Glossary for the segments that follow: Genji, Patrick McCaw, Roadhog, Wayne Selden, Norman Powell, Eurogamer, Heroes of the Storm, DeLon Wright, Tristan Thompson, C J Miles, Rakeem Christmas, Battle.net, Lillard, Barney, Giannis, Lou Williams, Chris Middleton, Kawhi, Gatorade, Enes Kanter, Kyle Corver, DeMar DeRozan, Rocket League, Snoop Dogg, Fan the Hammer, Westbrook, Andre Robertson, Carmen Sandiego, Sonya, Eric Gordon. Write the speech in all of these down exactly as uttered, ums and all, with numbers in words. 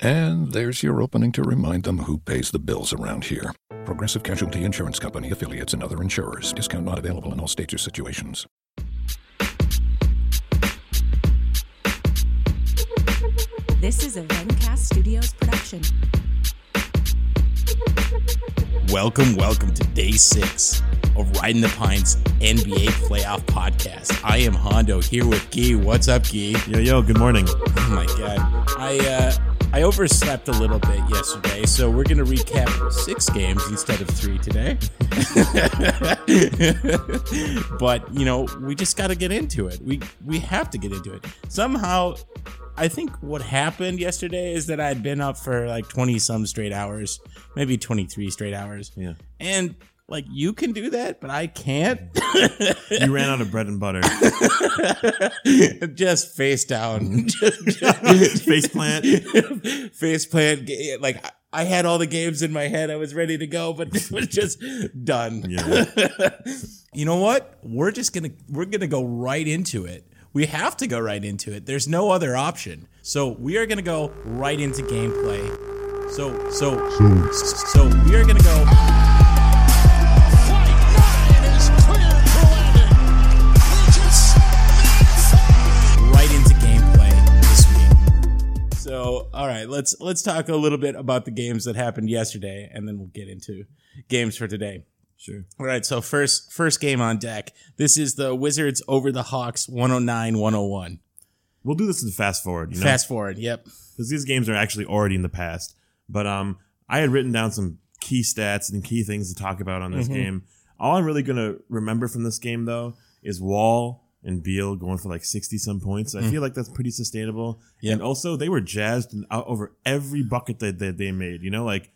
And there's your opening to remind them who pays the bills around here. Progressive Casualty Insurance Company, affiliates, and other insurers. Discount not available in all states or situations. This is a Vencast Studios production. Welcome, welcome to day six of Riding the Pines N B A Playoff Podcast. I am Hondo here with Guy. What's up, Guy? Yo, yo, good morning. Oh my God. I, uh... I overslept a little bit yesterday, so we're going to recap six games instead of three today. But, you know, we just got to get into it. We we have to get into it. Somehow, I think what happened yesterday is that I had been up for like twenty-some straight hours, maybe twenty-three straight hours. Yeah. And, like, you can do that, but I can't. You ran out of bread and butter. Just face down. Face plant. Face plant. Like, I had all the games in my head. I was ready to go, but it was just done. Yeah. You know what? We're just going to we're gonna go right into it. We have to go right into it. There's no other option. So we are going to go right into gameplay. So, so, so, so we are going to go... So, all right, let's let's talk a little bit about the games that happened yesterday, and then we'll get into games for today. Sure. All right, so first first game on deck. This is the Wizards over the Hawks, one oh nine to one oh one. We'll do this in fast forward. You know? Fast forward, yep. Because these games are actually already in the past. But um, I had written down some key stats and key things to talk about on this mm-hmm. game. All I'm really going to remember from this game, though, is Wall and Beal going for like sixty-some points. I mm. feel like that's pretty sustainable. Yep. And also, they were jazzed out over every bucket that, that they made. You know, like,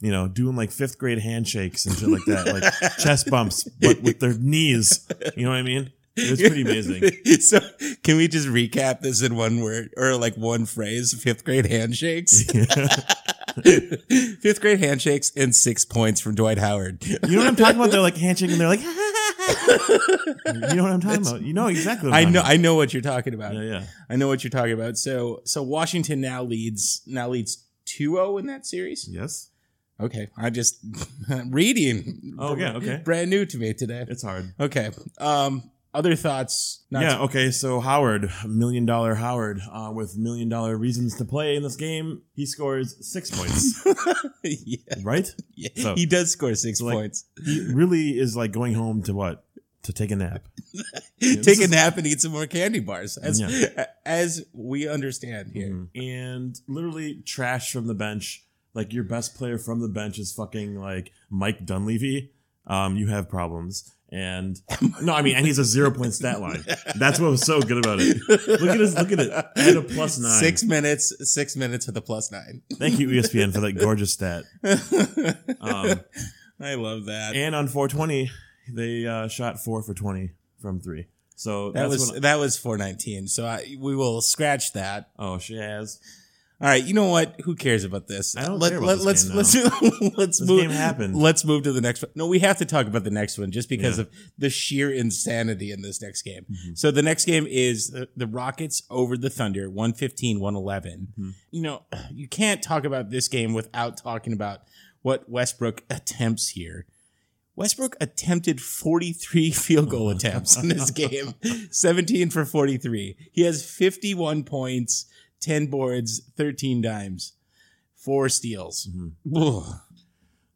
you know, doing like fifth-grade handshakes and shit like that. Like chest bumps, but with their knees. You know what I mean? It was pretty amazing. So, can we just recap this in one word, or like one phrase? Fifth-grade handshakes? Yeah. Fifth-grade handshakes and six points from Dwight Howard. You know what I'm talking about? They're like handshaking and they're like, you know what I'm talking about. You know exactly what I'm I know about. I know what you're talking about. Yeah, yeah. I know what you're talking about. So so Washington now leads now leads two oh in that series? Yes. Okay. I just reading. Oh, yeah, okay. Brand new to me today. It's hard. Okay. Um other thoughts? Not yeah, to- okay. So Howard, million dollar Howard, uh, with million dollar reasons to play in this game, he scores six points. Yeah. Right? Yeah. So, he does score six so points. Like, he really is like going home to what? To take a nap. Yeah, take a is- nap and eat some more candy bars, as, yeah. as we understand here. Mm-hmm. And literally trash from the bench. Like, your best player from the bench is fucking, like, Mike Dunleavy. Um, you have problems. And no, I mean, and he's a zero point stat line. That's what was so good about it. Look at this. Look at it. I had a plus nine. Six minutes. Six minutes with a plus nine. Thank you, E S P N, for that gorgeous stat. Um, I love that. And on four twenty, they uh, shot four for twenty from three. So that that's was I, that was four nineteen. So I, we will scratch that. Oh, Shaz. All right, you know what? Who cares about this? I don't let, care about let, this let's, game, let's, let's let's this move. Game happened. Let's move to the next one. No, we have to talk about the next one just because yeah. of the sheer insanity in this next game. Mm-hmm. So the next game is the, the Rockets over the Thunder, one fifteen to one eleven. Mm-hmm. You know, you can't talk about this game without talking about what Westbrook attempts here. Westbrook attempted forty-three field goal attempts in this game, seventeen for forty-three. He has fifty-one points, ten boards, thirteen dimes, four steals. Mm-hmm.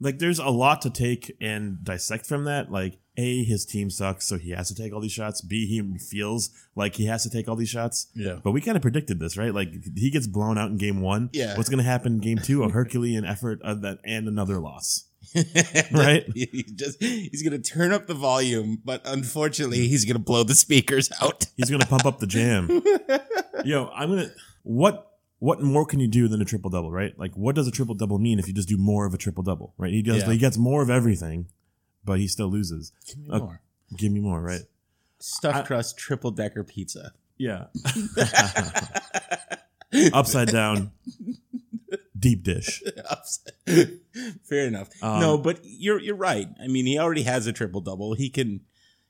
Like, there's a lot to take and dissect from that. Like, A, his team sucks, so he has to take all these shots. B, he feels like he has to take all these shots. Yeah. But we kind of predicted this, right? Like, he gets blown out in game one. Yeah. What's going to happen in game two? A Herculean effort of that and another loss. Right? He just, he's going to turn up the volume, but unfortunately, he's going to blow the speakers out. He's going to pump up the jam. Yo, I'm going to... What... What more can you do than a triple-double, right? Like, what does a triple-double mean if you just do more of a triple-double, right? He does. Yeah. He gets more of everything, but he still loses. Give me uh, more. Give me more, right? Stuffed crust triple-decker pizza. Yeah. Upside down. Deep dish. Fair enough. Um, no, but you're you're right. I mean, he already has a triple-double. He can.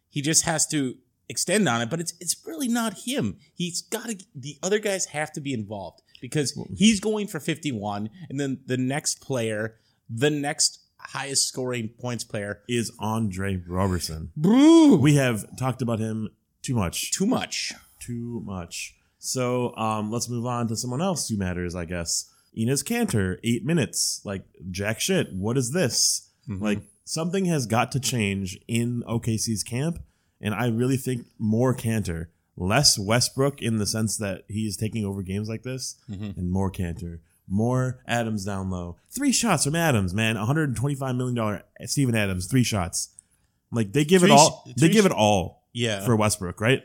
He just has to extend on it, but it's it's really not him. He's got to. The other guys have to be involved. Because he's going for fifty-one, and then the next player, the next highest scoring points player is Andre Robertson. Bro. We have talked about him too much. Too much. Too much. So um, let's move on to someone else who matters, I guess. Enes Kanter, eight minutes. Like, jack shit. What is this? Mm-hmm. Like, something has got to change in O K C's camp, and I really think more Kanter. Less Westbrook in the sense that he's taking over games like this, mm-hmm. and more Kanter, more Adams down low. Three shots from Adams, man. one hundred twenty-five million dollars Steven Adams, three shots. Like, they give three, it all. They give it all. Yeah. For Westbrook, right?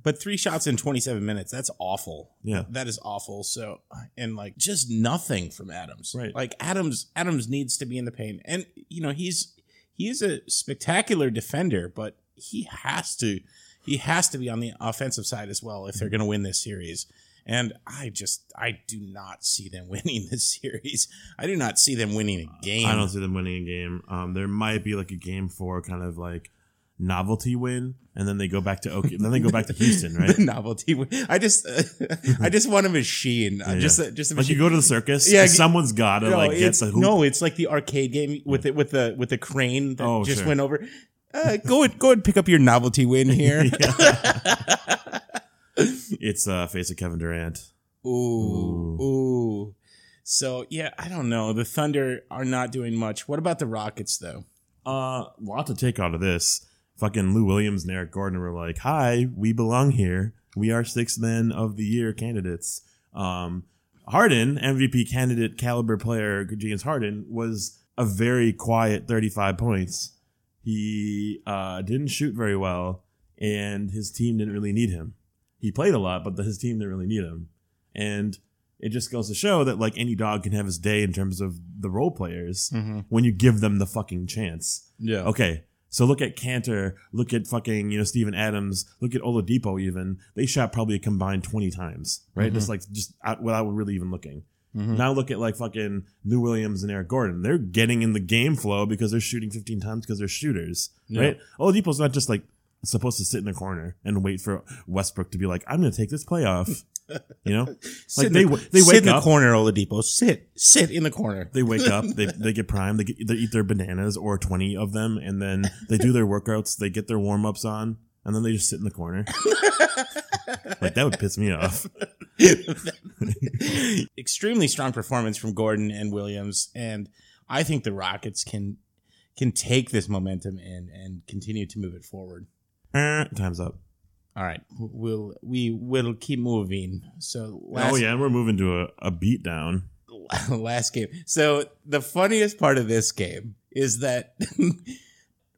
But three shots in twenty-seven minutes. That's awful. Yeah. That is awful. So, and like just nothing from Adams. Right. Like Adams, Adams needs to be in the paint, and you know he's he is a spectacular defender, but he has to. He has to be on the offensive side as well if they're going to win this series. And I just, I do not see them winning this series. I do not see them winning a game. I don't see them winning a game. Um, there might be like a game four kind of like novelty win, and then they go back to okay, then they go back to Houston, right? The novelty win. I just, uh, I just want a machine. Yeah, just, yeah. just a machine. Like you go to the circus. Yeah, someone's gotta no, like get the hoop. No, it's like the arcade game with yeah. it with the with the crane that oh, just sure. went over. Uh, go and go and pick up your novelty win here. It's uh, face of Kevin Durant. Ooh, ooh, ooh. So yeah, I don't know. The Thunder are not doing much. What about the Rockets though? Uh, lot to take out of this. Fucking Lou Williams and Eric Gordon were like, "Hi, we belong here. We are sixth men of the year candidates." Um, Harden, M V P candidate caliber player James Harden, was a very quiet thirty-five points. He uh, didn't shoot very well, and his team didn't really need him. He played a lot, but the, his team didn't really need him. And it just goes to show that, like, any dog can have his day in terms of the role players mm-hmm. when you give them the fucking chance. Yeah. Okay, so look at Kanter, look at fucking, you know, Steven Adams, look at Oladipo even. They shot probably a combined twenty times, right? Mm-hmm. Just, like, just out, without really even looking. Mm-hmm. Now look at like fucking Lou Williams and Eric Gordon. They're getting in the game flow because they're shooting fifteen times because they're shooters, yeah. right? Oladipo's not just like supposed to sit in the corner and wait for Westbrook to be like, "I'm going to take this playoff," you know? Like they the, they wake sit in the up, corner, Oladipo. Sit, sit in the corner. They wake up, they they get primed, they get, they eat their bananas or twenty of them, and then they do their workouts, they get their warm ups on, and then they just sit in the corner. Like that would piss me off. Extremely strong performance from Gordon and Williams, and I think the Rockets can can take this momentum and and continue to move it forward. Uh, time's up. All right, we'll we will keep moving. So last, oh yeah, we're moving to a, a beat down. Last game. So the funniest part of this game is that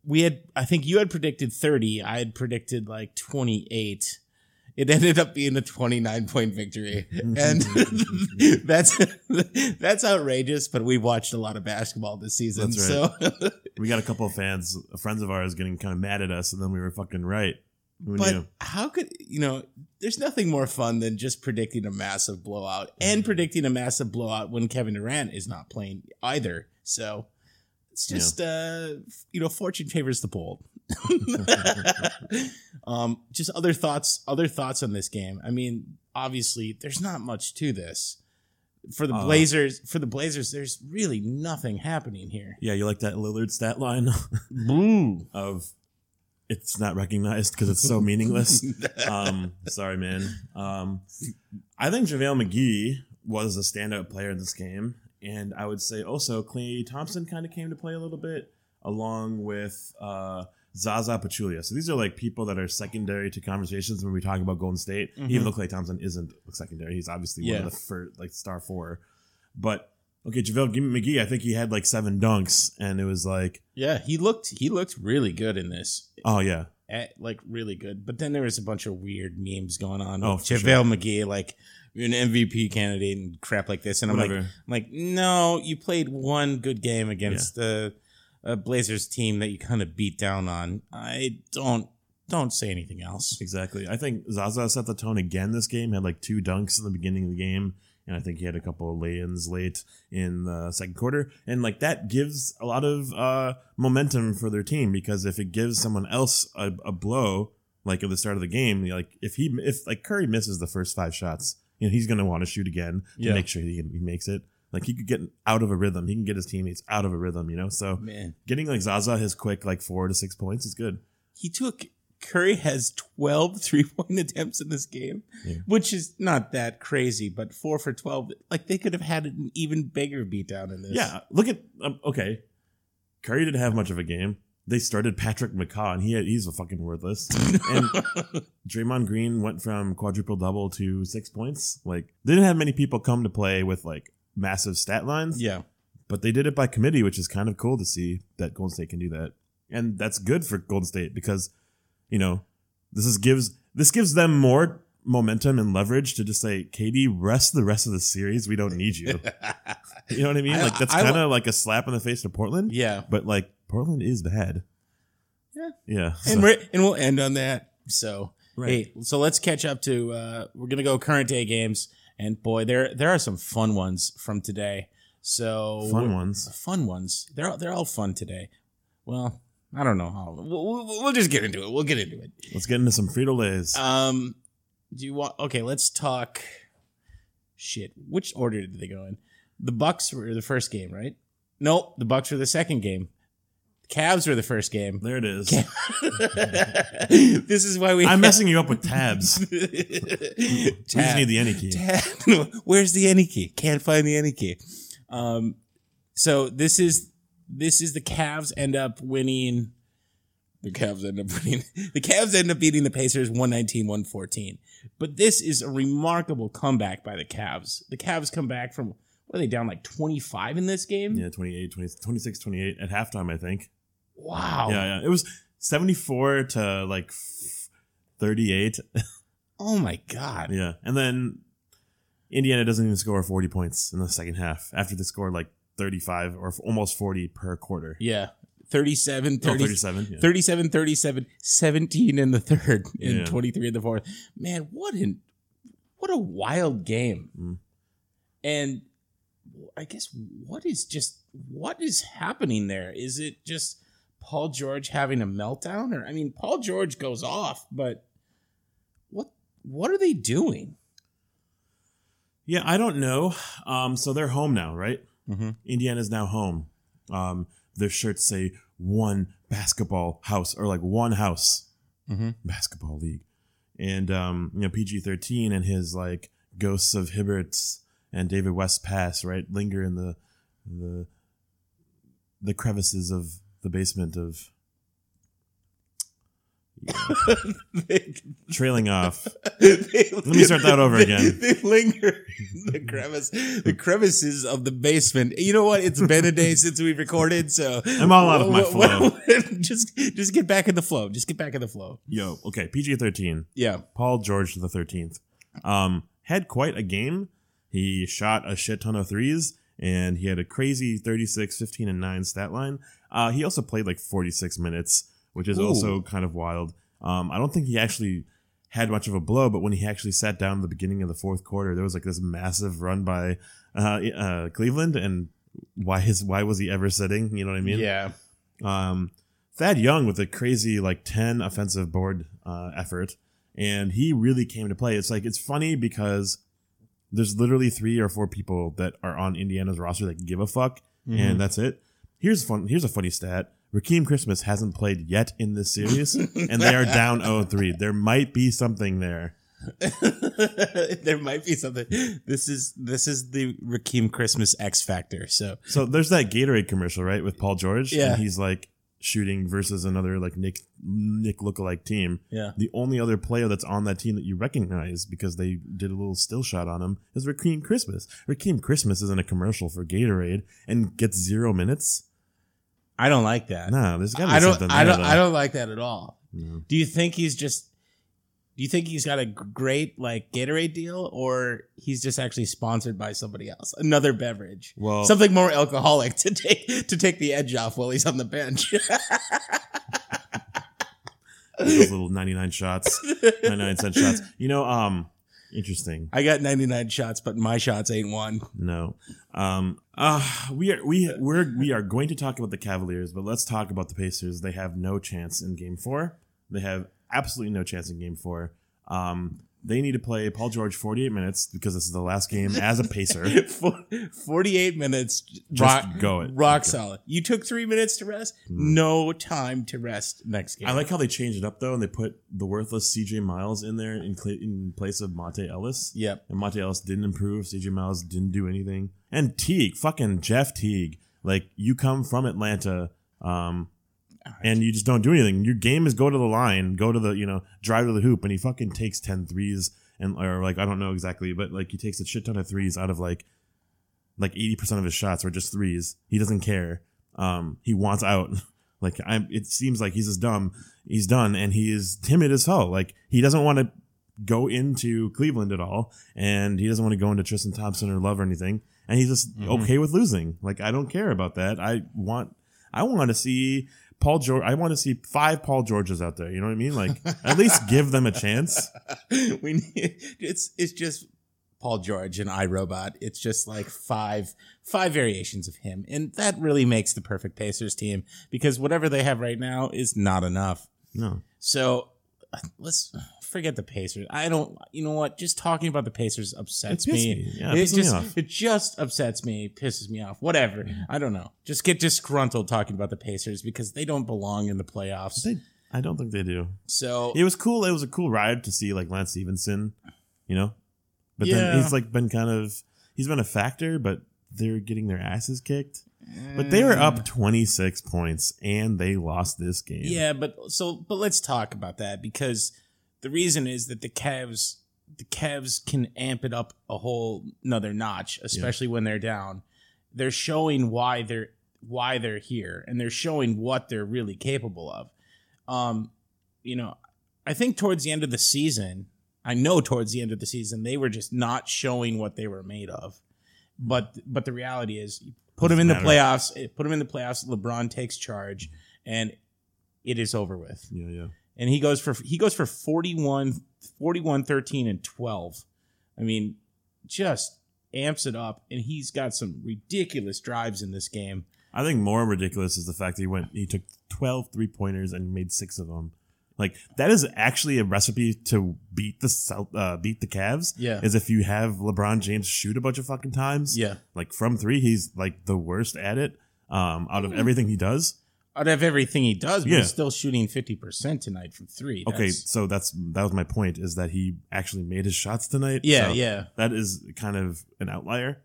we had I think you had predicted thirty, I had predicted like twenty-eight. It ended up being a twenty-nine point victory, and that's that's outrageous. But we watched a lot of basketball this season, that's right. So we got a couple of fans, friends of ours, getting kind of mad at us, and then we were fucking right. Who but knew? How could you know? There's nothing more fun than just predicting a massive blowout, and predicting a massive blowout when Kevin Durant is not playing either. So it's just yeah. uh, you know, fortune favors the bold. um, just other thoughts, other thoughts on this game. I mean, obviously, there's not much to this for the uh, Blazers. For the Blazers, there's really nothing happening here. Yeah, you like that Lillard stat line? Boo. Of it's not recognized because it's so meaningless. um, sorry, man. Um, I think JaVale McGee was a standout player in this game, and I would say also Klay Thompson kind of came to play a little bit along with. Uh, Zaza Pachulia. So these are like people that are secondary to conversations when we talk about Golden State. Mm-hmm. Even though Klay Thompson isn't secondary, he's obviously yeah. one of the first, like star four. But okay, JaVale McGee, I think he had like seven dunks, and it was like yeah, he looked he looked really good in this. Oh yeah, At, like really good. But then there was a bunch of weird memes going on. Oh, JaVale sure. McGee, like. You're an M V P candidate and crap like this. And I'm Whatever. like, I'm like, no, you played one good game against yeah. the uh, Blazers team that you kind of beat down on. I don't don't say anything else. Exactly. I think Zaza set the tone again this game. Had like two dunks in the beginning of the game. And I think he had a couple of lay-ins late in the second quarter. And like that gives a lot of uh, momentum for their team, because if it gives someone else a, a blow, like at the start of the game, like if he if like Curry misses the first five shots, you know, he's going to want to shoot again to yeah. make sure he, he makes it. Like, he could get out of a rhythm. He can get his teammates out of a rhythm, you know? So, Man. getting, like, Zaza his quick, like, four to six points is good. He took... Curry has twelve three-point attempts in this game, yeah. which is not that crazy, but four for twelve. Like, they could have had an even bigger beatdown in this. Yeah, look at... Um, okay. Curry didn't have much of a game. They started Patrick McCaw, and he had, he's a fucking worthless. And Draymond Green went from quadruple-double to six points. Like, they didn't have many people come to play with, like, massive stat lines. Yeah. But they did it by committee, which is kind of cool to see that Golden State can do that. And that's good for Golden State because, you know, this is gives this gives them more momentum and leverage to just say, K D, rest the rest of the series. We don't need you. You know what I mean? Like, that's kind of like a slap in the face to Portland. Yeah. But, like, Portland is bad. Yeah. Yeah. So. And, we're, and we'll end on that. So, right. hey, so let's catch up to, uh, we're going to go current day games. And boy, there there are some fun ones from today. So Fun ones? Fun ones. They're, they're all fun today. Well, I don't know how. We'll, we'll, we'll just get into it. We'll get into it. Let's get into some Frito-Lays. Um, do you want, okay, let's talk. Shit. Which order did they go in? The Bucks were the first game, right? Nope. The Bucks were the second game. Cavs were the first game. There it is. This is why we... I'm have... messing you up with tabs. Tab. We just need the any key. Tab. Where's the any key? Can't find the any key. Um, so this is this is the Cavs end up winning... The Cavs end up winning... The Cavs end up beating the Pacers one nineteen to one fourteen. But this is a remarkable comeback by the Cavs. The Cavs come back from... What, are they down like twenty-five in this game? Yeah, twenty-eight, twenty, twenty-six, twenty-eight at halftime, I think. Wow. Yeah, yeah. It was seventy-four to like thirty-eight. Oh my God. Yeah. And then Indiana doesn't even score forty points in the second half after they scored like thirty-five or almost forty per quarter. Yeah. thirty-seven, thirty, oh, thirty-seven, yeah. thirty-seven, thirty-seven, seventeen in the third and yeah. twenty-three in the fourth. Man, what an what a wild game. Mm. And I guess what is just what is happening there? Is it just Paul George having a meltdown? Or I mean, Paul George goes off, but what what are they doing? Yeah, I don't know. Um, so they're home now, right? Mm-hmm. Indiana's now home. Um, their shirts say one basketball house or like one house mm-hmm. basketball league, and um, you know P G thirteen and his like ghosts of Hibbert's and David West pass, right? Linger in the the the crevices of the basement of yeah. they, trailing off. They, Let me start that over they, again. They linger in the crevice, the crevices of the basement. You know what? It's been a day since we recorded, so I'm all out of my flow. just just get back in the flow. Just get back in the flow. Yo, okay. P G thirteen. Yeah. Paul George to the thirteenth. Um, had quite a game. He shot a shit ton of threes, and he had a crazy thirty-six, fifteen, and nine stat line. Uh, he also played like forty-six minutes, which is Ooh. also kind of wild. Um, I don't think he actually had much of a blow, but when he actually sat down at the beginning of the fourth quarter, there was like this massive run by uh, uh, Cleveland, and why his why was he ever sitting? You know what I mean? Yeah. Um, Thad Young with a crazy like ten offensive board uh, effort, and he really came to play. It's like it's funny because there's literally three or four people that are on Indiana's roster that give a fuck, mm-hmm. and that's it. Here's fun. Here's a funny stat. Rakeem Christmas hasn't played yet in this series, and they are down oh three. There might be something there. There might be something. This is this is the Rakeem Christmas X factor. So, so there's that Gatorade commercial, right, with Paul George, yeah. and he's like, shooting versus another like Nick Nick lookalike team. Yeah. The only other player that's on that team that you recognize because they did a little still shot on him is Rakeem Christmas. Rakeem Christmas is in a commercial for Gatorade and gets zero minutes. I don't like that. No, there's got to be I don't, something there. I don't, I don't like that at all. Yeah. Do you think he's just? Do you think he's got a great like Gatorade deal, or he's just actually sponsored by somebody else, another beverage, well, something more alcoholic to take to take the edge off while he's on the bench? Those little ninety-nine shots, ninety-nine cent shots. You know, um, interesting. I got ninety-nine shots, but my shots ain't one. No, um, uh, we are we we're we are going to talk about the Cavaliers, but let's talk about the Pacers. They have no chance in Game Four. They have. Absolutely no chance in game four. Um, they need to play Paul George forty-eight minutes because this is the last game as a Pacer. forty-eight minutes. Just rock, go it. Rock okay. solid. You took three minutes to rest. Mm. No time to rest next game. I like how they changed it up, though, and they put the worthless C J Miles in there in, cl- in place of Monte Ellis. Yep. And Monte Ellis didn't improve. C J Miles didn't do anything. And Teague. Fucking Jeff Teague. Like, you come from Atlanta. Um... And you just don't do anything. Your game is go to the line, go to the, you know, drive to the hoop, and he fucking takes ten threes and, or like, I don't know exactly, but like he takes a shit ton of threes out of like, like eighty percent of his shots were just threes. He doesn't care. Um, he wants out. Like, I'm, it seems like he's as dumb. He's done. And he is timid as hell. Like, he doesn't want to go into Cleveland at all. And he doesn't want to go into Tristan Thompson or Love or anything. And he's just mm-hmm. okay with losing. Like, I don't care about that. I want, I want to see, Paul George, I want to see five Paul Georges out there. You know what I mean? Like, at least give them a chance. We need, it's it's just Paul George and iRobot. It's just like five five variations of him, and that really makes the perfect Pacers team because whatever they have right now is not enough. No. So let's forget the Pacers. I don't. You know what? Just talking about the Pacers upsets it me. me. Yeah, it pisses just me off. It just upsets me. Pisses me off. Whatever. I don't know. Just get disgruntled talking about the Pacers because they don't belong in the playoffs. They, I don't think they do. So it was cool. It was a cool ride to see like Lance Stevenson, you know, but yeah. then he's like been kind of he's been a factor, but they're getting their asses kicked. But they were up twenty-six points and they lost this game. Yeah, but so but let's talk about that because the reason is that the Cavs the Cavs can amp it up a whole another notch, especially yeah. when they're down. They're showing why they're why they're here and they're showing what they're really capable of. Um, you know, I think towards the end of the season, I know towards the end of the season they were just not showing what they were made of. But but the reality is Put him in the playoffs. Put him in the playoffs. LeBron takes charge, and it is over with. Yeah, yeah. And he goes for he goes for forty-one, forty-one, thirteen, and twelve. I mean, just amps it up, and he's got some ridiculous drives in this game. I think more ridiculous is the fact that he went he took twelve three-pointers and made six of them. Like that is actually a recipe to beat the uh, beat the Cavs. Yeah, is if you have LeBron James shoot a bunch of fucking times. Yeah, like from three, he's like the worst at it. Um, out of everything he does, out of everything he does, but yeah. he's still shooting fifty percent tonight from three. That's, okay, so that's that was my point is that he actually made his shots tonight. Yeah, so yeah, that is kind of an outlier.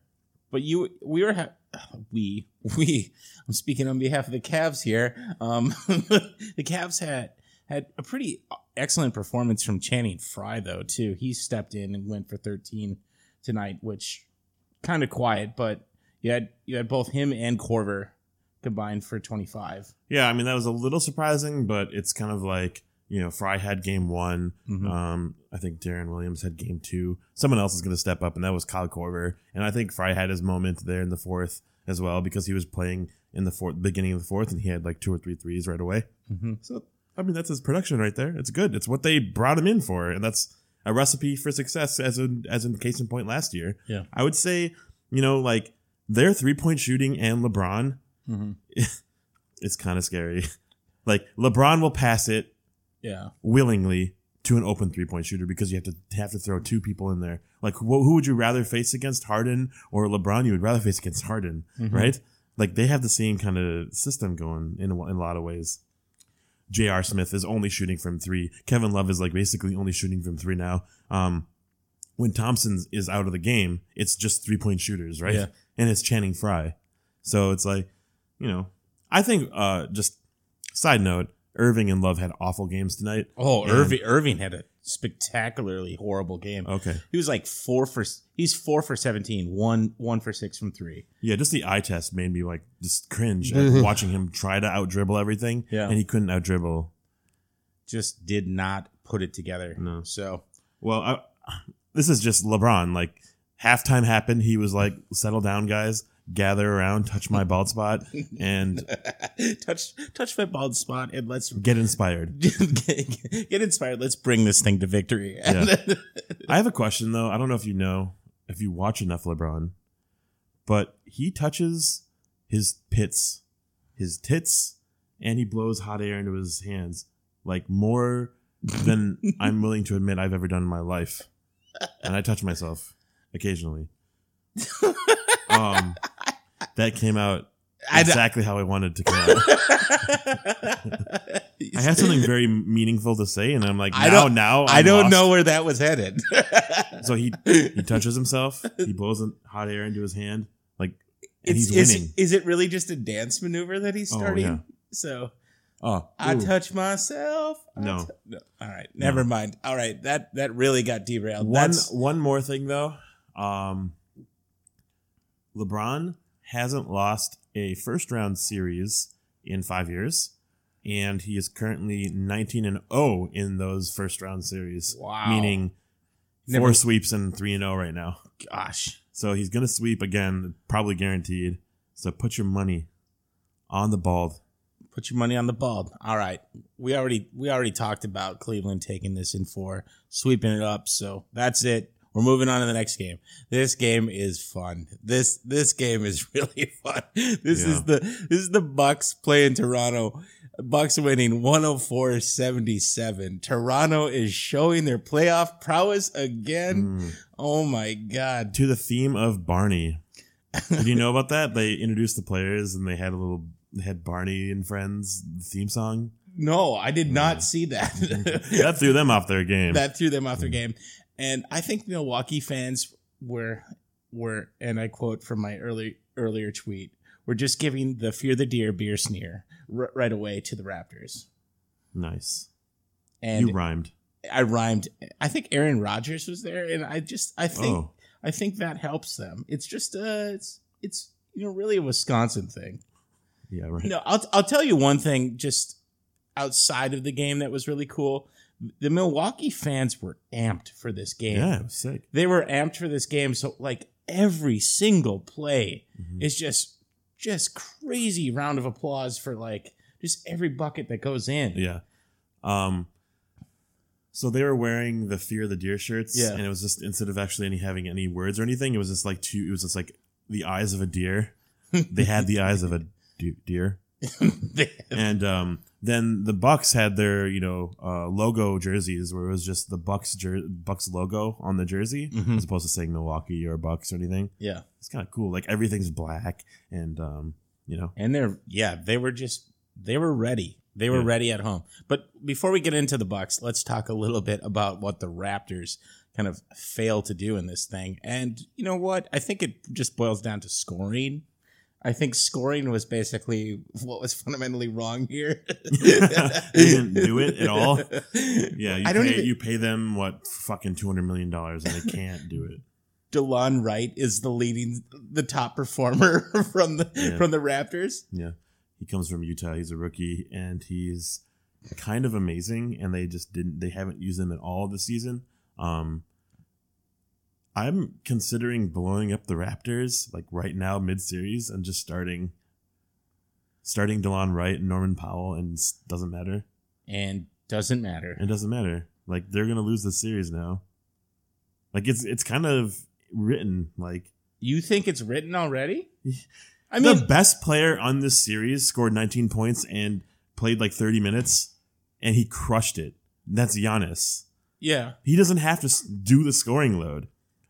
But you, we were ha- we we. I'm speaking on behalf of the Cavs here. Um, the Cavs had. Had a pretty excellent performance from Channing Frye, though, too. He stepped in and went for thirteen tonight, which kind of quiet, but you had you had both him and Corver combined for twenty-five. Yeah, I mean, that was a little surprising, but it's kind of like, you know, Frye had game one. Mm-hmm. Um, I think Darren Williams had game two. Someone else is going to step up, and that was Kyle Corver. And I think Frye had his moment there in the fourth as well because he was playing in the fourth, beginning of the fourth, and he had like two or three threes right away. Mm-hmm. So... I mean, that's his production right there. It's good. It's what they brought him in for. And that's a recipe for success as in, as in case in point last year. Yeah. I would say, you know, like their three-point shooting and LeBron, mm-hmm. it's kind of scary. Like LeBron will pass it yeah. willingly to an open three-point shooter because you have to have to throw two people in there. Like wh- who would you rather face against, Harden or LeBron? You would rather face against Harden, mm-hmm. right? Like they have the same kind of system going in a, in a lot of ways. J R. Smith is only shooting from three. Kevin Love is like basically only shooting from three now. Um, when Thompson is out of the game, it's just three-point shooters, right? Yeah. And it's Channing Frye. So it's like, you know, I think uh, just Side note, Irving and Love had awful games tonight. Oh, Irving Irving had a spectacularly horrible game. Okay. He was like four for he's four for seventeen, one one for six from three. Yeah, just the eye test made me like just cringe at watching him try to out dribble everything. Yeah. And he couldn't out dribble. Just did not put it together. No. So well, I, this is just LeBron. Like halftime happened, he was like, settle down, guys. Gather around, touch my bald spot, and touch touch my bald spot, and let's get inspired. get, get inspired. Let's bring this thing to victory. Yeah. I have a question though. I don't know if you know if you watch enough LeBron, but he touches his pits, his tits, and he blows hot air into his hands like more than I'm willing to admit I've ever done in my life, and I touch myself occasionally. Um, that came out exactly how I wanted to come out. I had something very meaningful to say, and I'm like, now, I don't, now I'm I don't lost. know where that was headed. So he he touches himself, he blows hot air into his hand, like, and it's, he's winning. Is, is it really just a dance maneuver that he's starting? Oh, yeah. So, oh, I ooh. touch myself. No. T- no, all right, never no. mind. All right, that that really got derailed. One That's- one more thing though. Um. LeBron hasn't lost a first-round series in five years, and he is currently nineteen and oh in those first-round series. Wow. Meaning four Never. sweeps and three and oh right now. Gosh. So he's going to sweep again, probably guaranteed. So put your money on the bald. Put your money on the bald. All right. We already we already talked about Cleveland taking this in four, sweeping it up, so that's it. We're moving on to the next game. This game is fun. This this game is really fun. This yeah. is the this is the Bucks playing Toronto. Bucks winning one oh four to seventy-seven. Toronto is showing their playoff prowess again. Mm. Oh my God. To the theme of Barney. Did you know about that? They introduced the players and they had a little they had Barney and Friends theme song. No, I did yeah. not see that. That threw them off their game. That threw them off their game. And I think Milwaukee fans were, were, and I quote from my early earlier tweet, were just giving the Fear the Deer beer sneer r- right away to the Raptors. Nice. And you rhymed. I rhymed. I think Aaron Rodgers was there, and I just, I think, oh. I think that helps them. It's just, uh, it's, it's, you know, really a Wisconsin thing. Yeah, right. No, I'll, I'll tell you one thing, just outside of the game that was really cool. The Milwaukee fans were amped for this game. Yeah, it was sick. They were amped for this game. So, like, every single play mm-hmm. is just just crazy round of applause for, like, just every bucket that goes in. Yeah. Um. So they were wearing the Fear the Deer shirts. Yeah. And it was just, instead of actually any having any words or anything, it was just like two, it was just like the eyes of a deer. They had the eyes of a de- deer. And, um. Then the Bucks had their, you know, uh, logo jerseys where it was just the Bucks jer- Bucks logo on the jersey mm-hmm. as opposed to saying Milwaukee or Bucks or anything. Yeah. It's kind of cool. Like everything's black and, um, you know. And they're, yeah, they were just, they were ready. They were yeah. ready at home. But before we get into the Bucks, let's talk a little bit about what the Raptors kind of failed to do in this thing. And you know what? I think it just boils down to scoring. I think scoring was basically what was fundamentally wrong here. You didn't do it at all. Yeah, you I don't pay even, you pay them what fucking two hundred million dollars and they can't do it. DeLon Wright is the leading, the top performer from the yeah. from the Raptors. Yeah, he comes from Utah. He's a rookie and he's kind of amazing. And they just didn't. They haven't used him at all this season. Um, I'm considering blowing up the Raptors like right now mid-series and just starting starting DeLon Wright and Norman Powell and doesn't matter. And doesn't matter. It doesn't matter. Like they're going to lose this series now. Like it's it's kind of written. Like you think it's written already? I mean, the best player on this series scored nineteen points and played like thirty minutes and he crushed it. That's Giannis. Yeah. He doesn't have to do the scoring load.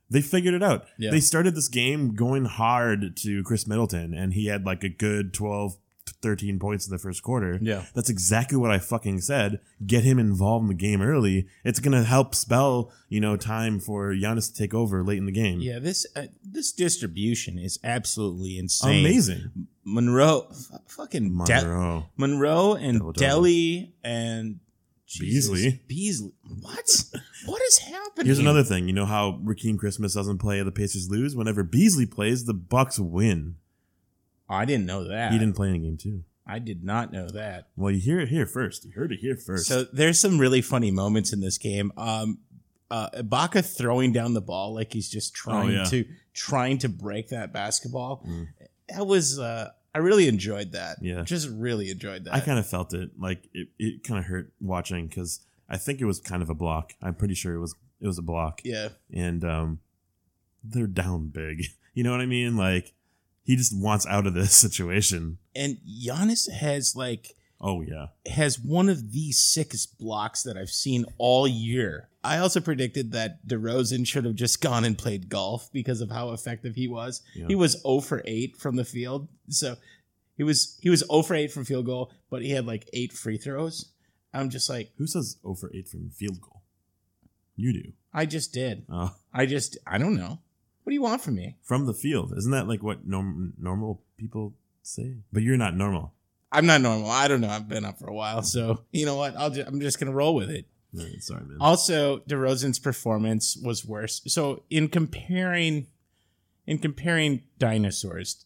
They figured it out. Yeah. They started this game going hard to Chris Middleton, and he had like a good twelve, thirteen points in the first quarter. Yeah. That's exactly what I fucking said. Get him involved in the game early. It's going to help spell, you know, time for Giannis to take over late in the game. Yeah, this uh, this distribution is absolutely insane. Amazing. Monroe, f- fucking Monroe, De- Monroe and Double Deli Double. and Jesus, Beasley. Beasley, what? What is happening? Here's another thing. You know how Rakeem Christmas doesn't play, the Pacers lose. Whenever Beasley plays, the Bucks win. I didn't know that. He didn't play in a game two. I did not know that. Well, you hear it here first. You heard it here first. So there's some really funny moments in this game. Um, uh, Ibaka throwing down the ball like he's just trying oh, yeah. to trying to break that basketball. Mm. That was uh, I really enjoyed that. Yeah, just really enjoyed that. I kind of felt it. Like it, it kind of hurt watching because I think it was kind of a block. I'm pretty sure it was it was a block. Yeah, and um, they're down big. You know what I mean? Like. He just wants out of this situation. And Giannis has like, oh yeah, has one of the sickest blocks that I've seen all year. I also predicted that DeRozan should have just gone and played golf because of how effective he was. Yeah. He was zero for eight from the field, so he was he was zero for eight from field goal, but he had like eight free throws. I'm just like, who says zero for eight from field goal? You do. I just did. Uh. I just I don't know. What do you want from me? From the field. Isn't that like what norm- normal people say? But you're not normal. I'm not normal. I don't know. I've been up for a while. So you know what? I'll ju- I'm just going to roll with it. Right, sorry, man. Also, DeRozan's performance was worse. So in comparing in comparing dinosaurs,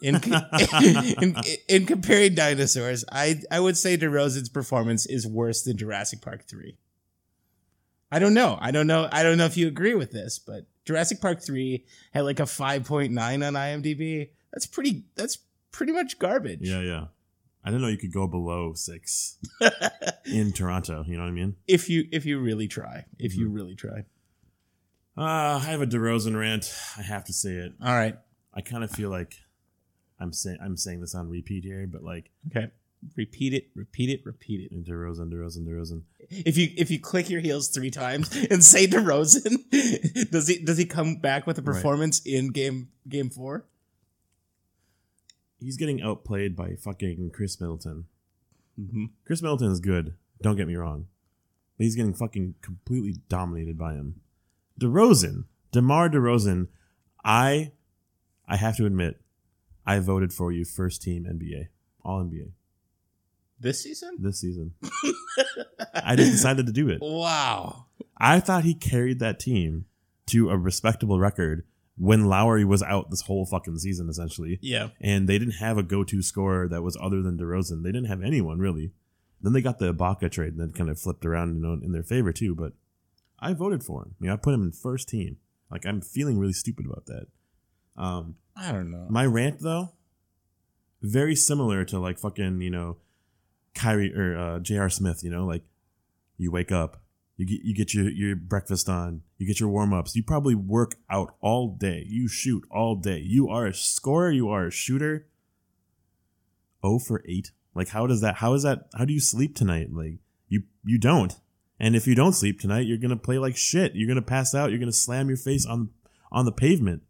in, co- in, in, in comparing dinosaurs, I, I would say DeRozan's performance is worse than Jurassic Park three. I don't know. I don't know. I don't know if you agree with this, but Jurassic Park three had like a five point nine on IMDb. That's pretty That's pretty much garbage. Yeah, yeah. I didn't know you could go below six in Toronto. You know what I mean? If you if you really try. If mm-hmm. you really try. Uh, I have a DeRozan rant. I have to say it. All right. I kind of feel like I'm, say- I'm saying this on repeat here, but like... Okay. Repeat it, repeat it, repeat it. DeRozan, DeRozan, DeRozan. If you if you click your heels three times and say DeRozan, does he does he come back with a performance right. in game game four? He's getting outplayed by fucking Chris Middleton. Mm-hmm. Chris Middleton is good. Don't get me wrong, but he's getting fucking completely dominated by him. DeRozan, DeMar DeRozan. I, I have to admit, I voted for you first team N B A, all N B A. This season? This season. I just decided to do it. Wow. I thought he carried that team to a respectable record when Lowry was out this whole fucking season, essentially. Yeah. And they didn't have a go-to scorer that was other than DeRozan. They didn't have anyone, really. Then they got the Ibaka trade, and then kind of flipped around, you know, in their favor, too. But I voted for him. You know, I put him in first team. Like, I'm feeling really stupid about that. Um, I don't know. My rant, though, very similar to, like, fucking, you know... Kyrie or uh, J R Smith, you know, like you wake up, you get you get your, your breakfast on, you get your warm ups, you probably work out all day, you shoot all day, you are a scorer, you are a shooter. Oh for eight, like how does that? How is that? How do you sleep tonight? Like you you don't, and if you don't sleep tonight, you're gonna play like shit. You're gonna pass out. You're gonna slam your face on on the pavement,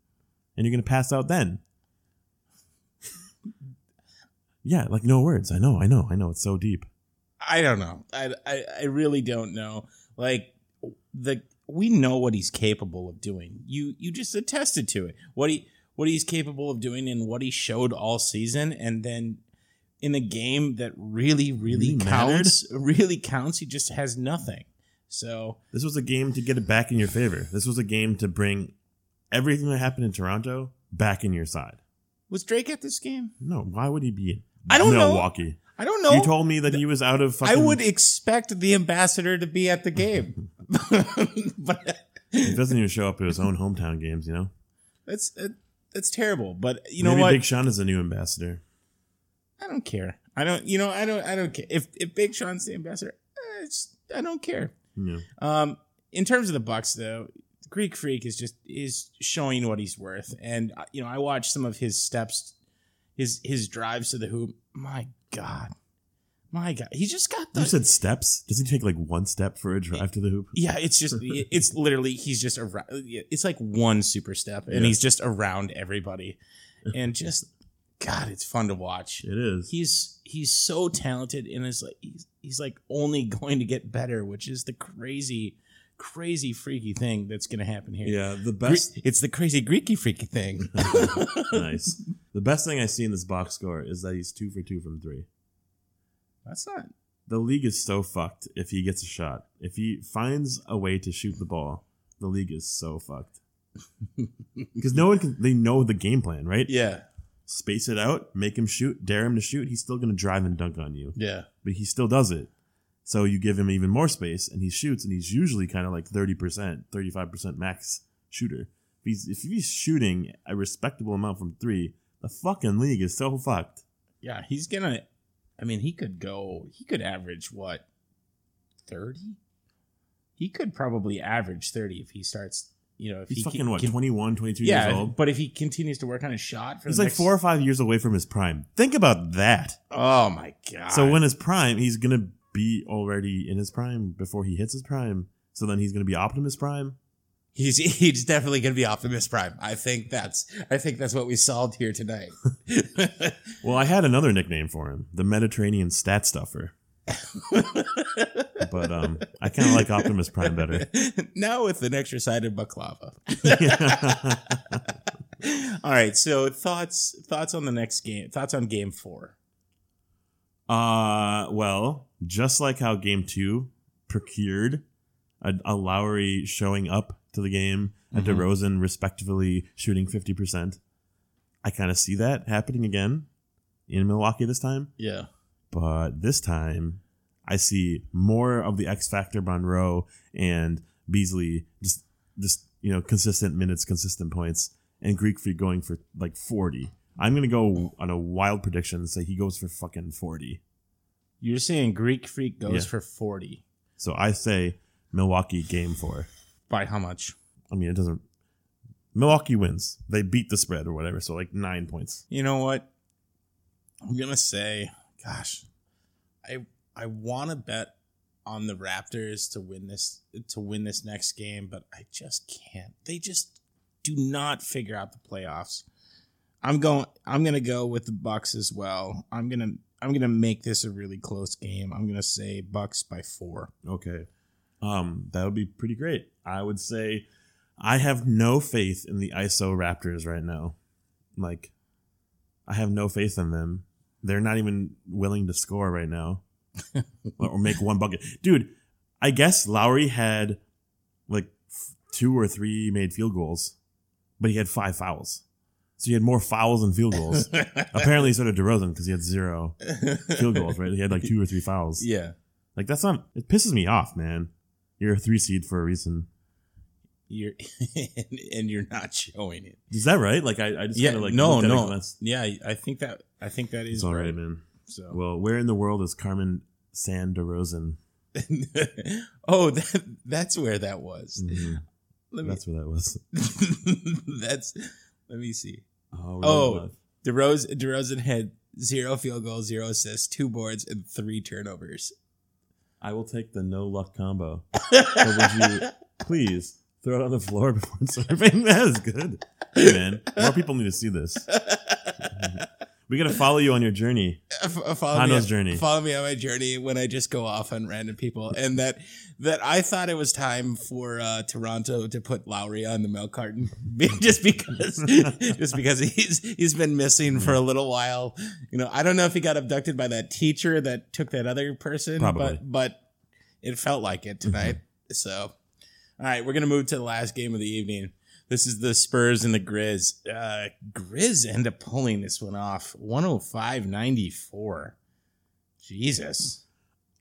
and you're gonna pass out then. Yeah, like no words. I know, I know, I know. It's so deep. I don't know. I, I, I really don't know. Like the we know what he's capable of doing. You you just attested to it. What he what he's capable of doing and what he showed all season, and then in a game that really really, really counts, mattered? really counts, he just has nothing. So this was a game to get it back in your favor. This was a game to bring everything that happened in Toronto back in your side. Was Drake at this game? No. Why would he be in? I don't know. Milwaukee. I don't know. You told me that he was out of fucking... I would expect the ambassador to be at the game. But he doesn't even show up at his own hometown games, you know? That's that's terrible, but you Maybe know what? Maybe Big Sean is the new ambassador. I don't care. I don't, you know, I don't I don't care. If if Big Sean's the ambassador, eh, it's, I don't care. Yeah. Um in terms of the Bucks though, Greek Freak is just is showing what he's worth, and you know I watched some of his steps, his his drives to the hoop. My God, my God, he just got the. You said steps? Does he take like one step for a drive to the hoop? Yeah, it's just it's literally he's just around. It's like one super step, and yeah. he's just around everybody, and just God, it's fun to watch. It is. He's he's so talented, and it's like he's, he's like only going to get better, which is the crazy. Crazy freaky thing that's going to happen here. Yeah, the best. It's the crazy Greeky freaky thing. Nice. The best thing I see in this box score is that he's two for two from three. That's not... The league is so fucked if he gets a shot. If he finds a way to shoot the ball, the league is so fucked. Because no one can... They know the game plan, right? Yeah. Space it out, make him shoot, dare him to shoot. He's still going to drive and dunk on you. Yeah. But he still does it. So you give him even more space, and he shoots, and he's usually kind of like thirty percent, thirty-five percent max shooter. If he's, if he's shooting a respectable amount from three... The fucking league is so fucked. Yeah, he's gonna... I mean, he could go... He could average, what, thirty? He could probably average thirty if he starts... You know, if He's he fucking, can, what, can, twenty-one, twenty-two yeah, years old? But if he continues to work on his shot... for He's the like next... four or five years away from his prime. Think about that. Oh, my God. So when his prime, he's gonna be already in his prime before he hits his prime. So then he's gonna be Optimus Prime. He's he's definitely going to be Optimus Prime. I think that's I think that's what we solved here tonight. Well, I had another nickname for him, the Mediterranean Stat Stuffer. But um, I kind of like Optimus Prime better. Now with an extra side of baklava. All right, so thoughts thoughts on the next game. Thoughts on game four. Uh, well, just like how game two procured a, a Lowry showing up to the game, and mm-hmm. DeRozan respectively shooting fifty percent. I kind of see that happening again in Milwaukee this time. Yeah. But this time, I see more of the X Factor Monroe and Beasley, just, just you know, consistent minutes, consistent points, and Greek Freak going for like forty. I'm going to go on a wild prediction and say he goes for fucking forty. You're saying Greek Freak goes yeah. for forty. So I say Milwaukee game four. By how much? I mean, it doesn't... Milwaukee wins. They beat the spread or whatever, so like nine points. You know what? I'm going to say, gosh, I I want to bet on the Raptors to win this to win this next game, but I just can't. They just do not figure out the playoffs. I'm going I'm going to go with the Bucks as well. I'm going to I'm going to make this a really close game. I'm going to say Bucks by four. Okay. Um, that would be pretty great. I would say I have no faith in the I S O Raptors right now. Like, I have no faith in them. They're not even willing to score right now or make one bucket. Dude, I guess Lowry had like two or three made field goals, but he had five fouls. So he had more fouls than field goals. Apparently, so did DeRozan because he had zero field goals, right? He had like two or three fouls. Yeah. Like, that's not, it pisses me off, man. You're a three seed for a reason. You're and, and you're not showing it. Is that right? Like I, I just yeah, kind of like no, no. That's, yeah, I think that I think that is it's all right, right, man. So well, where in the world is Carmen Sandiego? Oh, that that's where that was. Mm-hmm. Let me, that's where that was. That's let me see. Oh, oh DeRozan, DeRozan had zero field goals, zero assists, two boards, and three turnovers. I will take the no luck combo. Would you please throw it on the floor before serving? That is good. Hey, man. More people need to see this. We got to follow you on your journey. F- follow Hondo's me, journey. Follow me on my journey when I just go off on random people. And that that I thought it was time for uh, Toronto to put Lowry on the milk carton just because just because he's he's been missing for a little while. You know, I don't know if he got abducted by that teacher that took that other person, Probably. but but it felt like it tonight. Mm-hmm. So, all right, we're gonna move to the last game of the evening. This is the Spurs and the Grizz. Uh, Grizz end up pulling this one off. one oh five ninety-four. Jesus.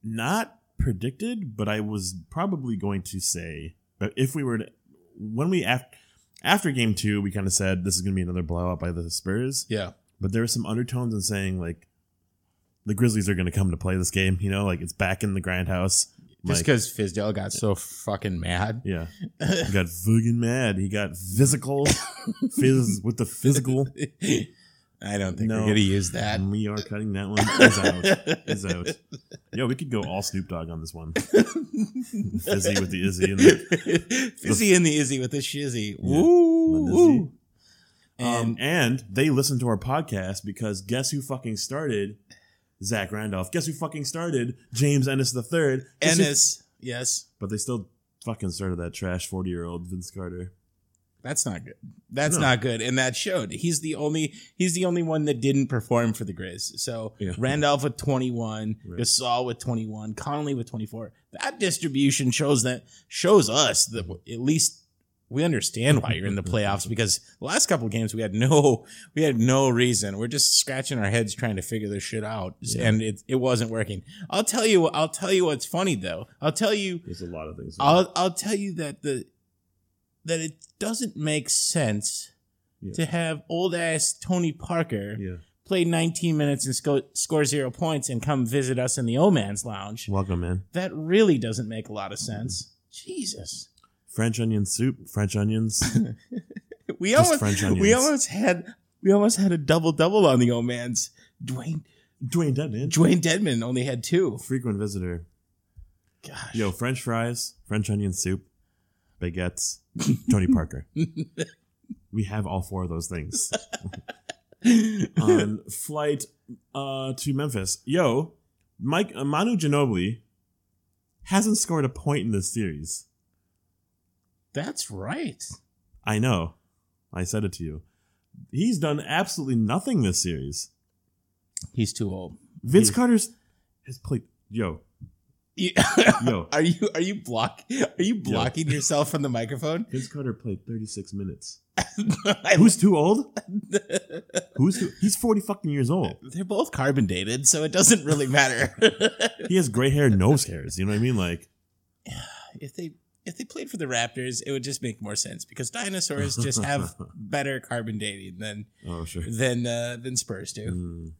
Not predicted, but I was probably going to say, but if we were to, when we, after, after game two, we kind of said this is going to be another blowout by the Spurs. Yeah. But there were some undertones in saying, like, the Grizzlies are going to come to play this game. You know, like, it's back in the grindhouse. Just because like, Fizdale got so fucking mad. Yeah. He got fucking mad. He got physical. Fizz with the physical. I don't think no, we're going to use that. We are cutting that one. It's out. It's out. Yo, we could go all Snoop Dogg on this one. Fizzy with the Izzy. And the, Fizzy the, and the Izzy with the shizzy. Yeah. Woo! And, um, and they listened to our podcast because guess who fucking started... Zach Randolph. Guess who fucking started? James Ennis the third. Guess Ennis, who? Yes. But they still fucking started that trash forty-year-old Vince Carter. That's not good. That's no. not good. And that showed. He's the only he's the only one that didn't perform for the Grizz. So yeah. Randolph with twenty-one, right. Gasol with twenty-one, Conley with twenty-four. That distribution shows that shows us that at least we understand why you're in the playoffs, because the last couple of games we had no we had no reason. We're just scratching our heads trying to figure this shit out. Yeah. And it it wasn't working. I'll tell you I'll tell you what's funny though. I'll tell you there's a lot of things. I'll I'll tell you that the that it doesn't make sense yeah. to have old-ass Tony Parker yeah. play nineteen minutes and sco- score zero points and come visit us in the old man's lounge. Welcome, man. That really doesn't make a lot of sense. Mm-hmm. Jesus. French onion soup, French onions. we, almost, French onions. we almost had we almost had a double-double on the old man's. Dwayne Dwayne Dedman. Dwayne Dedman only had two. Frequent visitor. Gosh. Yo, French fries, French onion soup, baguettes, Tony Parker. We have all four of those things. On flight uh, to Memphis. Yo, Mike uh, Manu Ginobili hasn't scored a point in this series. That's right. I know. I said it to you. He's done absolutely nothing this series. He's too old. Vince He's- Carter's has played. Yo. You, no. Are you are you block are you blocking yeah. yourself from the microphone? Vince Carter played thirty-six minutes. Who's too old? Who's too, he's forty fucking years old. They're both carbon dated, so it doesn't really matter. He has gray hair, and nose hairs. You know what I mean? Like, if they if they played for the Raptors, it would just make more sense because dinosaurs just have better carbon dating than oh, sure. than uh, than Spurs do. Mm.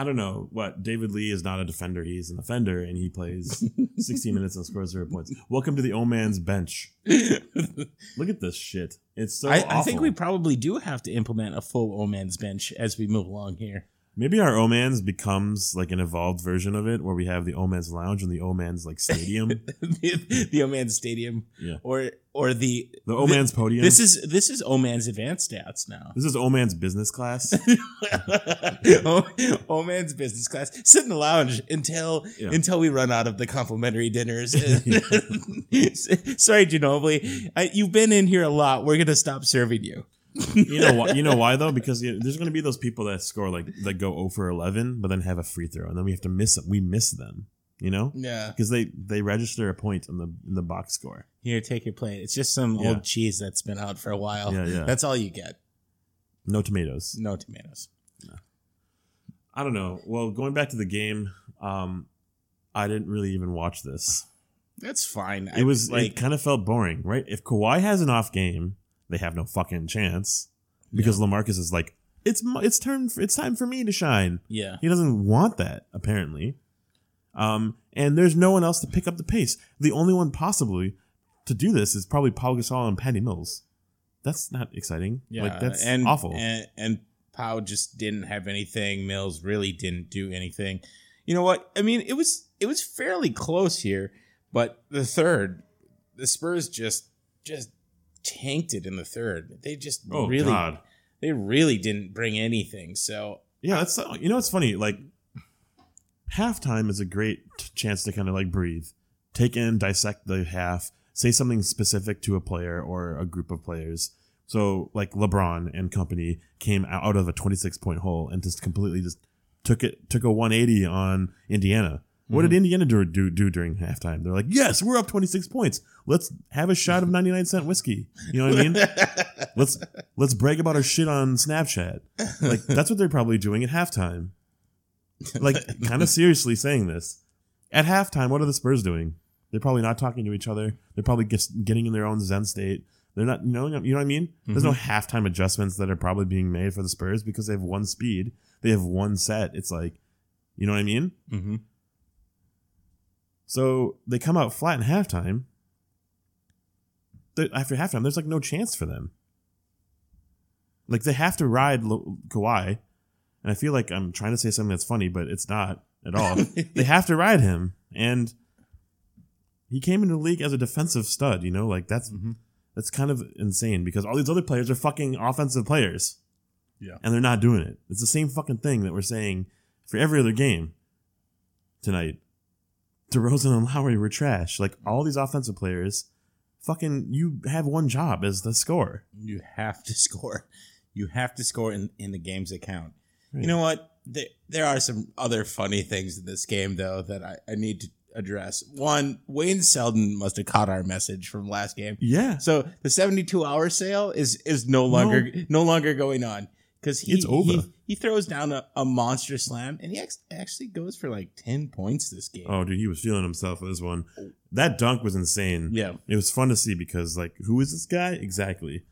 I don't know what. David Lee is not a defender. He's an offender, and he plays sixteen minutes and scores zero points. Welcome to the old man's bench. Look at this shit. It's so I, awful. I think we probably do have to implement a full old man's bench as we move along here. Maybe our old man's becomes like an evolved version of it where we have the old man's lounge and the old man's like stadium. the, the old man's stadium. Yeah. Or or the The old the, man's podium. This is this is old man's advanced stats now. This is old man's business class. old, old man's business class. Sit in the lounge until yeah. until we run out of the complimentary dinners. Sorry, Ginobili. I, you've been in here a lot. We're gonna stop serving you. you know why? You know why though? Because you know, there's going to be those people that score like that go zero for eleven, but then have a free throw, and then we have to miss them. We miss them, you know? Yeah. Because they, they register a point in the in the box score. Here, take your plate. It's just some yeah. old cheese that's been out for a while. Yeah, yeah. That's all you get. No tomatoes. No tomatoes. No. I don't know. Well, going back to the game, um, I didn't really even watch this. That's fine. It I, was like it kind of felt boring, right? If Kawhi has an off game. They have no fucking chance because yeah. LaMarcus is like, it's it's turn it's time for me to shine. Yeah, he doesn't want that apparently, um, and there's no one else to pick up the pace. The only one possibly to do this is probably Pau Gasol and Patty Mills. That's not exciting. Yeah, like, that's and, awful. And, and Pau just didn't have anything. Mills really didn't do anything. You know what? I mean, it was it was fairly close here, but the third, the Spurs just just. tanked it in the third. They just oh, really, God. they really didn't bring anything. So yeah, that's you know it's funny. Like halftime is a great t- chance to kind of like breathe, take in, dissect the half, say something specific to a player or a group of players. So like LeBron and company came out of a twenty-six point hole and just completely just took it took a one eighty on Indiana. What did Indiana do, do do during halftime? They're like, yes, we're up twenty-six points. Let's have a shot of ninety-nine cent whiskey. You know what I mean? let's let's brag about our shit on Snapchat. Like, that's what they're probably doing at halftime. Like, kind of seriously saying this. At halftime, what are the Spurs doing? They're probably not talking to each other. They're probably just getting in their own zen state. They're not, you know, you know what I mean? Mm-hmm. There's no halftime adjustments that are probably being made for the Spurs because they have one speed. They have one set. It's like, you know what I mean? Mm-hmm. So they come out flat in halftime. After halftime, there's like no chance for them. Like they have to ride Lo- Kawhi. And I feel like I'm trying to say something that's funny, but it's not at all. They have to ride him. And he came into the league as a defensive stud, you know, like that's mm-hmm. that's kind of insane because all these other players are fucking offensive players. Yeah. And they're not doing it. It's the same fucking thing that we're saying for every other game tonight. DeRozan and Lowry were trash. Like all these offensive players fucking, you have one job as the scorer. You have to score. You have to score in, in the games that count. Right. You know what? There, there are some other funny things in this game, though, that I, I need to address. One, Wayne Selden must have caught our message from last game. Yeah. So the seventy-two hour sale is is no longer no, no longer going on, because he, it's over. he he throws down a, a monster slam, and he ex- actually goes for like ten points this game. Oh, dude, he was feeling himself with this one. That dunk was insane. Yeah. It was fun to see, because like, who is this guy? Exactly.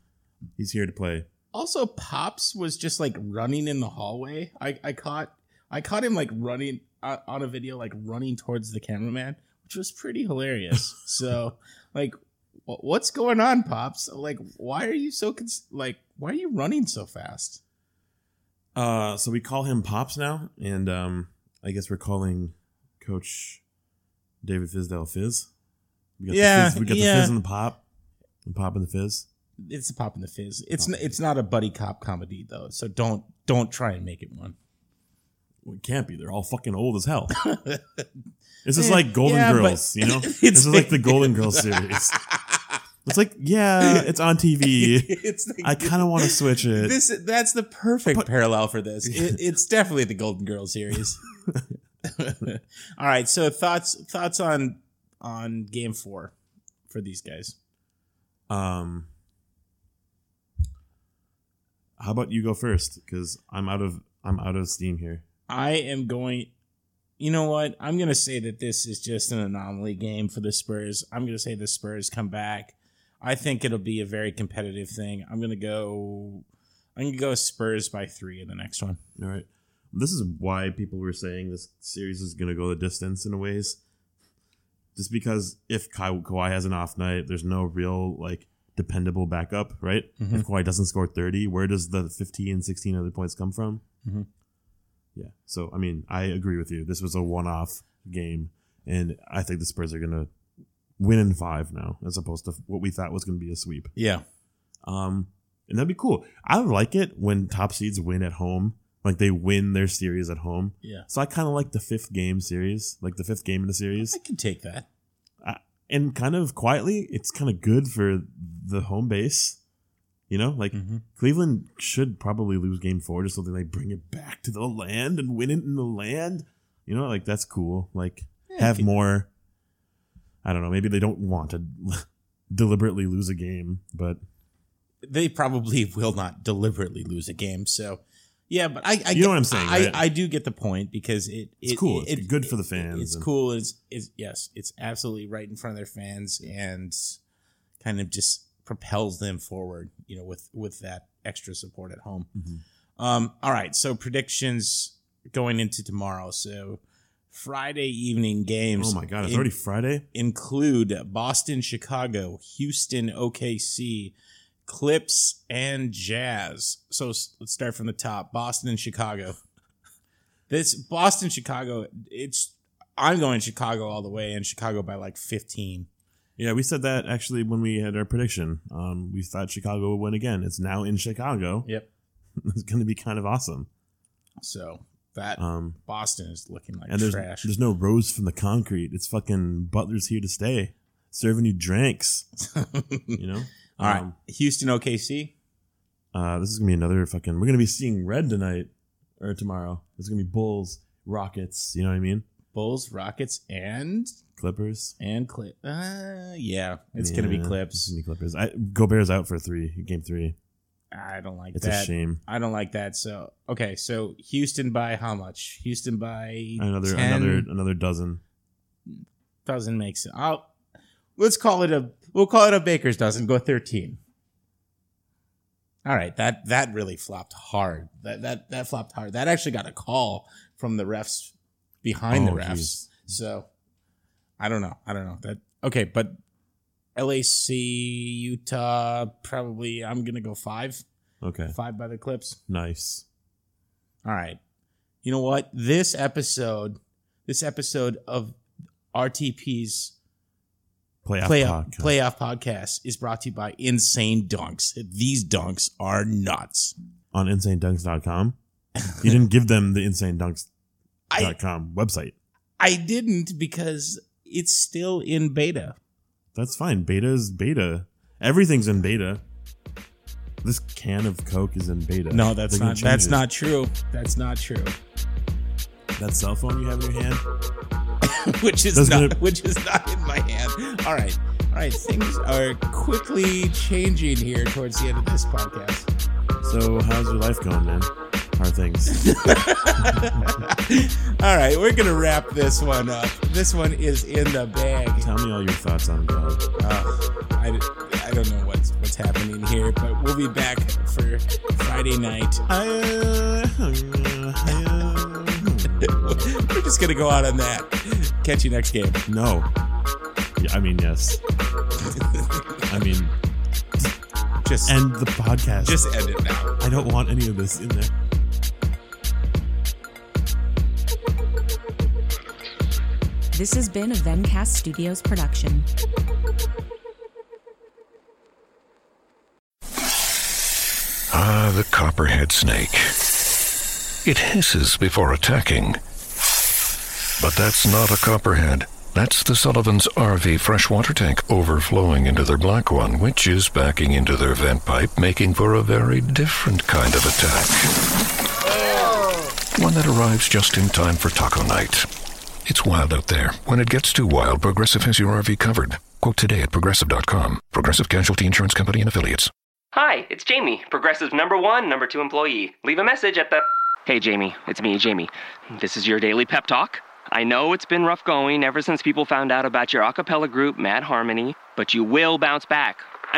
He's here to play. Also, Pops was just like running in the hallway. I, I caught I caught him like running on a video, like running towards the cameraman, which was pretty hilarious. So like, what's going on, Pops? Like, why are you so cons- like, why are you running so fast? Uh, so we call him Pops now. And um, I guess we're calling Coach David Fizdale Fizz. We got yeah, the Fizz. We got yeah. the Fizz and the Pop and Pop and the Fizz. It's the Pop and the Fizz. It's, oh. n- it's not a buddy cop comedy, though. So don't, don't try and make it one. Well, it can't be. They're all fucking old as hell. This is like Golden yeah, Girls, you know? This is like the Golden Girls series. It's like, yeah, it's on T V. It's like, I kind of want to switch it. This That's the perfect but, parallel for this. It, it's definitely the Golden Girls series. All right, so thoughts thoughts on on game four for these guys. Um, how about you go first? Because I'm out of I'm out of steam here. I am going, you know what? I'm going to say that this is just an anomaly game for the Spurs. I'm going to say the Spurs come back. I think it'll be a very competitive thing. I'm going to go, I'm going to go Spurs by three in the next one. All right. This is why people were saying this series is going to go the distance in a ways. Just because if Ka- Kawhi has an off night, there's no real like dependable backup, right? Mm-hmm. If Kawhi doesn't score thirty, where does the fifteen, sixteen other points come from? Mm-hmm. Yeah, so, I mean, I agree with you. This was a one-off game, and I think the Spurs are going to win in five now, as opposed to what we thought was going to be a sweep. Yeah. Um, and that'd be cool. I like it when top seeds win at home. Like, they win their series at home. Yeah. So I kind of like the fifth game series, like the fifth game in the series. I can take that. I, and kind of quietly, it's kind of good for the home base. You know, like, mm-hmm. Cleveland should probably lose game four just so they like bring it back to the land and win it in the land. You know, like, that's cool. Like, yeah, have more. I don't know. Maybe they don't want to deliberately lose a game, but they probably will not deliberately lose a game. So, yeah, but I, I you get, know what I'm saying. I, right? I, I do get the point, because it, it it's cool. It, it's it, good it, for the fans. It, it's and, cool. It's, it's yes. It's absolutely right in front of their fans, and kind of just propels them forward, you know, with with that extra support at home. Mm-hmm. Um, all right, so predictions going into tomorrow. So Friday evening games. Oh my God, it's in, already Friday. Include Boston, Chicago, Houston, O K C, Clips, and Jazz. So let's start from the top. Boston and Chicago. This Boston, Chicago. It's I'm going Chicago all the way, and Chicago by like fifteen. Yeah, we said that actually when we had our prediction. Um, we thought Chicago would win again. It's now in Chicago. Yep. It's going to be kind of awesome. So that um, Boston is looking like and there's, trash. There's no rose from the concrete. It's fucking Butler's here to stay, serving you drinks. You know? All um, right. Houston, O K C. Uh, this is going to be another fucking... We're going to be seeing red tonight or tomorrow. It's going to be Bulls, Rockets. You know what I mean? Bulls, Rockets, and... Clippers and clip, uh, yeah, it's yeah, gonna be Clips. It's gonna be Clippers. I Gobert's out for three, game three. I don't like it's that. It's a shame. I don't like that. So okay, so Houston by how much? Houston by another ten? another another dozen. Doesn't make sense. I'll let's call it a we'll call it a Baker's dozen. Go thirteen. All right, that that really flopped hard. That that that flopped hard. That actually got a call from the refs behind oh, the refs. Geez. So. I don't know. I don't know. That okay, but L A C, Utah, probably I'm gonna go five. Okay. Five by the Clips. Nice. All right. You know what? This episode this episode of R T P's Playoff, playoff, podcast. playoff podcast is brought to you by Insane Dunks. These dunks are nuts. On insane dunks dot com? You didn't give them the insane dunks dot com website. I didn't because it's still in beta. That's fine. Beta is beta. Everything's in beta. This can of Coke is in beta. No, that's not. That's it. Not true. That's not true. That cell phone you have in your hand, which is Doesn't not, it... which is not in my hand. All right, all right. Things are quickly changing here towards the end of this podcast. So, how's your life going, man? Our things. All right, we're gonna wrap this one up. This one is in the bag. Tell me all your thoughts on God. Uh, I, I don't know what's what's happening here, but we'll be back for Friday night. We're just gonna go out on that. Catch you next game. No. Yeah, I mean yes. I mean. Just end the podcast. Just end it now. I don't want any of this in there. This has been a Vencast Studios production. Ah, the copperhead snake. It hisses before attacking. But that's not a copperhead. That's the Sullivan's R V freshwater tank overflowing into their black one, which is backing into their vent pipe, making for a very different kind of attack. One that arrives just in time for taco night. It's wild out there. When it gets too wild, Progressive has your R V covered. Quote today at progressive dot com. Progressive Casualty Insurance Company and affiliates. Hi, it's Jamie, Progressive number one, number two employee. Leave a message at the... Hey, Jamie, it's me, Jamie. This is your daily pep talk. I know it's been rough going ever since people found out about your a cappella group, Mad Harmony, but you will bounce back. I